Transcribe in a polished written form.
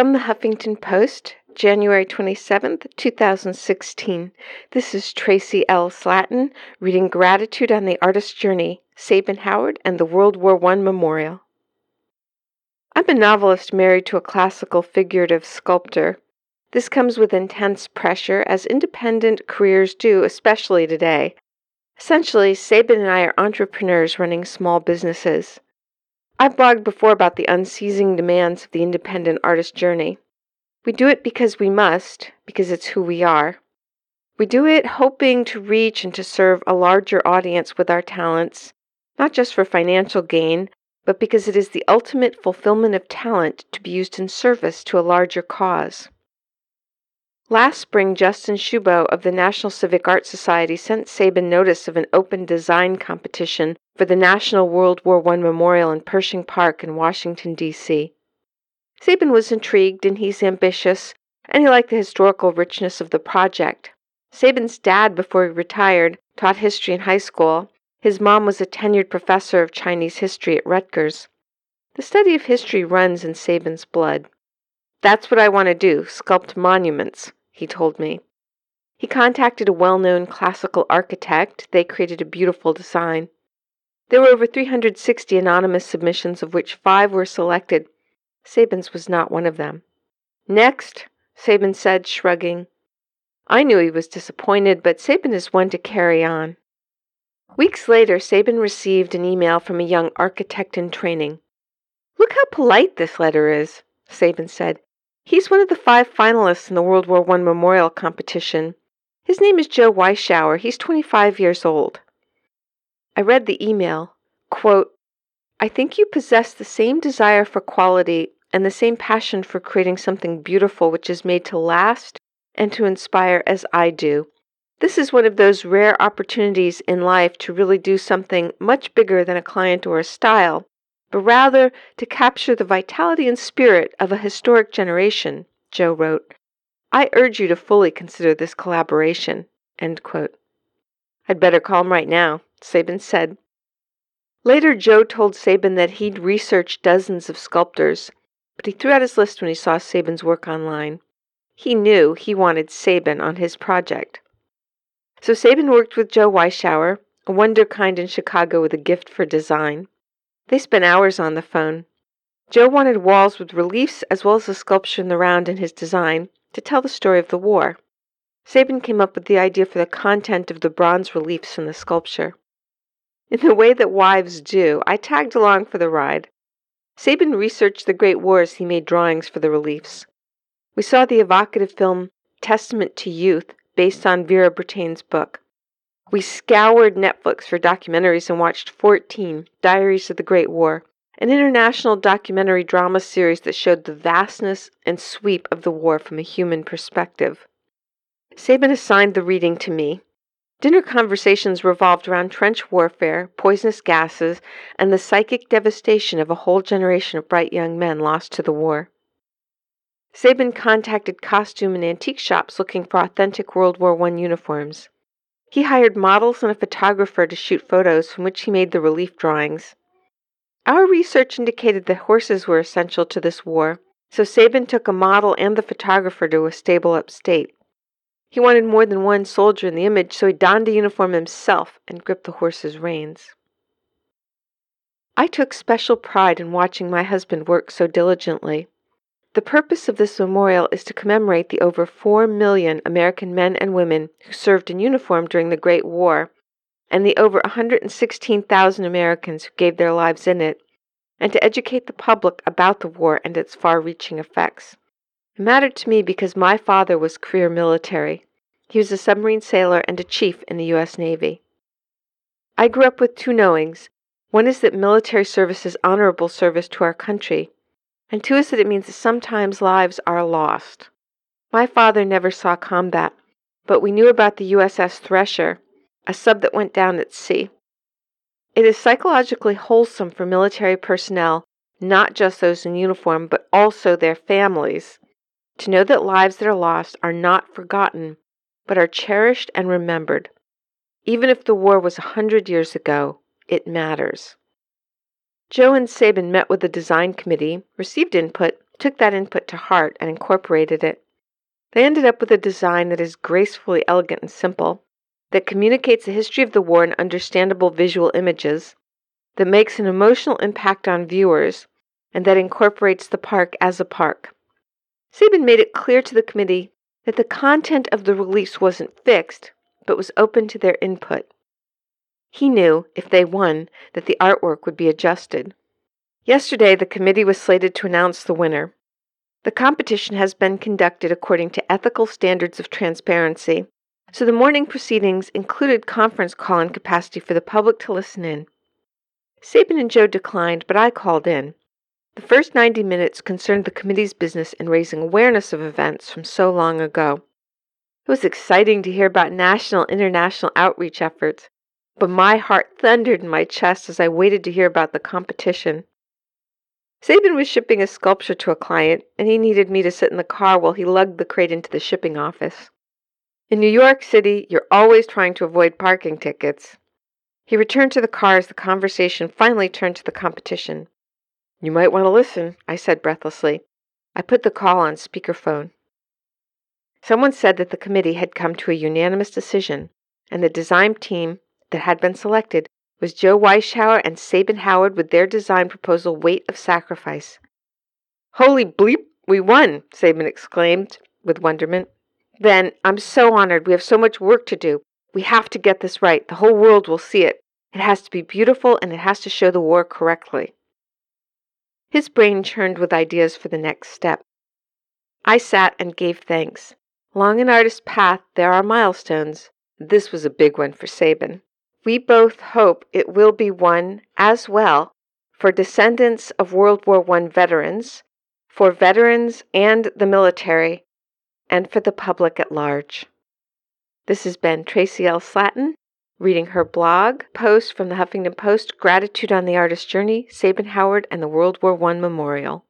From the Huffington Post, January 27, 2016. This is Tracy L. Slattin reading Gratitude on the Artist's Journey, Sabin Howard and the World War I Memorial. I'm a novelist married to a classical figurative sculptor. This comes with intense pressure, as independent careers do, especially today. Essentially, Sabin and I are entrepreneurs running small businesses. I've blogged before about the unceasing demands of the independent artist journey. We do it because we must, because it's who we are. We do it hoping to reach and to serve a larger audience with our talents, not just for financial gain, but because it is the ultimate fulfillment of talent to be used in service to a larger cause. Last spring, Justin Shubo of the National Civic Art Society sent Sabin notice of an open design competition for the National World War I Memorial in Pershing Park in Washington, D.C. Sabin was intrigued, and he's ambitious, and he liked the historical richness of the project. Sabin's dad, before he retired, taught history in high school. His mom was a tenured professor of Chinese history at Rutgers. The study of history runs in Sabin's blood. "That's what I want to do, sculpt monuments," he told me. He contacted a well-known classical architect. They created a beautiful design. There were over 360 anonymous submissions, of which 5 were selected. Sabin's was not one of them. "Next," Sabin said, shrugging. I knew he was disappointed, but Sabin is one to carry on. Weeks later, Sabin received an email from a young architect in training. "Look how polite this letter is," Sabin said. "He's one of the 5 finalists in the World War I Memorial competition. His name is Joe Weishauer. He's 25 years old." I read the email. Quote, "I think you possess the same desire for quality and the same passion for creating something beautiful which is made to last and to inspire as I do. This is one of those rare opportunities in life to really do something much bigger than a client or a style, but rather to capture the vitality and spirit of a historic generation," Joe wrote. "I urge you to fully consider this collaboration." End quote. "I'd better call him right now," Sabin said. Later, Joe told Sabin that he'd researched dozens of sculptors, but he threw out his list when he saw Sabin's work online. He knew he wanted Sabin on his project. So Sabin worked with Joe Weishauer, a wunderkind in Chicago with a gift for design. They spent hours on the phone. Joe wanted walls with reliefs as well as a sculpture in the round in his design to tell the story of the war. Sabin came up with the idea for the content of the bronze reliefs in the sculpture. In the way that wives do, I tagged along for the ride. Sabin researched the Great War as he made drawings for the reliefs. We saw the evocative film Testament to Youth, based on Vera Britain's book. We scoured Netflix for documentaries and watched 14 Diaries of the Great War, an international documentary drama series that showed the vastness and sweep of the war from a human perspective. Sabin assigned the reading to me. Dinner conversations revolved around trench warfare, poisonous gases, and the psychic devastation of a whole generation of bright young men lost to the war. Sabin contacted costume and antique shops looking for authentic World War I uniforms. He hired models and a photographer to shoot photos from which he made the relief drawings. Our research indicated that horses were essential to this war, so Sabin took a model and the photographer to a stable upstate. He wanted more than one soldier in the image, so he donned a uniform himself and gripped the horse's reins. I took special pride in watching my husband work so diligently. The purpose of this memorial is to commemorate the over 4 million American men and women who served in uniform during the Great War, and the over 116,000 Americans who gave their lives in it, and to educate the public about the war and its far-reaching effects. It mattered to me because my father was career military. He was a submarine sailor and a chief in the U.S. Navy. I grew up with 2 knowings. One is that military service is honorable service to our country, and 2 is that it means that sometimes lives are lost. My father never saw combat, but we knew about the USS Thresher, a sub that went down at sea. It is psychologically wholesome for military personnel, not just those in uniform, but also their families, to know that lives that are lost are not forgotten, but are cherished and remembered. Even if the war was 100 years ago, it matters. Joe and Sabin met with the design committee, received input, took that input to heart and incorporated it. They ended up with a design that is gracefully elegant and simple, that communicates the history of the war in understandable visual images, that makes an emotional impact on viewers, and that incorporates the park as a park. Sabin made it clear to the committee that the content of the release wasn't fixed, but was open to their input. He knew, if they won, that the artwork would be adjusted. Yesterday, the committee was slated to announce the winner. The competition has been conducted according to ethical standards of transparency, so the morning proceedings included conference call and capacity for the public to listen in. Sabin and Joe declined, but I called in. The first 90 minutes concerned the committee's business in raising awareness of events from so long ago. It was exciting to hear about national and international outreach efforts, but my heart thundered in my chest as I waited to hear about the competition. Sabin was shipping a sculpture to a client, and he needed me to sit in the car while he lugged the crate into the shipping office. In New York City, you're always trying to avoid parking tickets. He returned to the car as the conversation finally turned to the competition. You might want to listen, I said breathlessly. I put the call on speakerphone. Someone said that the committee had come to a unanimous decision, and the design team that had been selected was Joe Weishauer and Sabin Howard with their design proposal, Weight of Sacrifice. Holy bleep, we won, Sabin exclaimed with wonderment. Then, I'm so honored. We have so much work to do. We have to get this right. The whole world will see it. It has to be beautiful, and it has to show the war correctly. His brain churned with ideas for the next step. I sat and gave thanks. Along an artist's path, there are milestones. This was a big one for Sabin. We both hope it will be one as well for descendants of World War I veterans, for veterans and the military, and for the public at large. This has been Tracy L. Slattin, reading her blog post from the Huffington Post, Gratitude on the Artist's Journey, Sabin Howard and the World War I Memorial.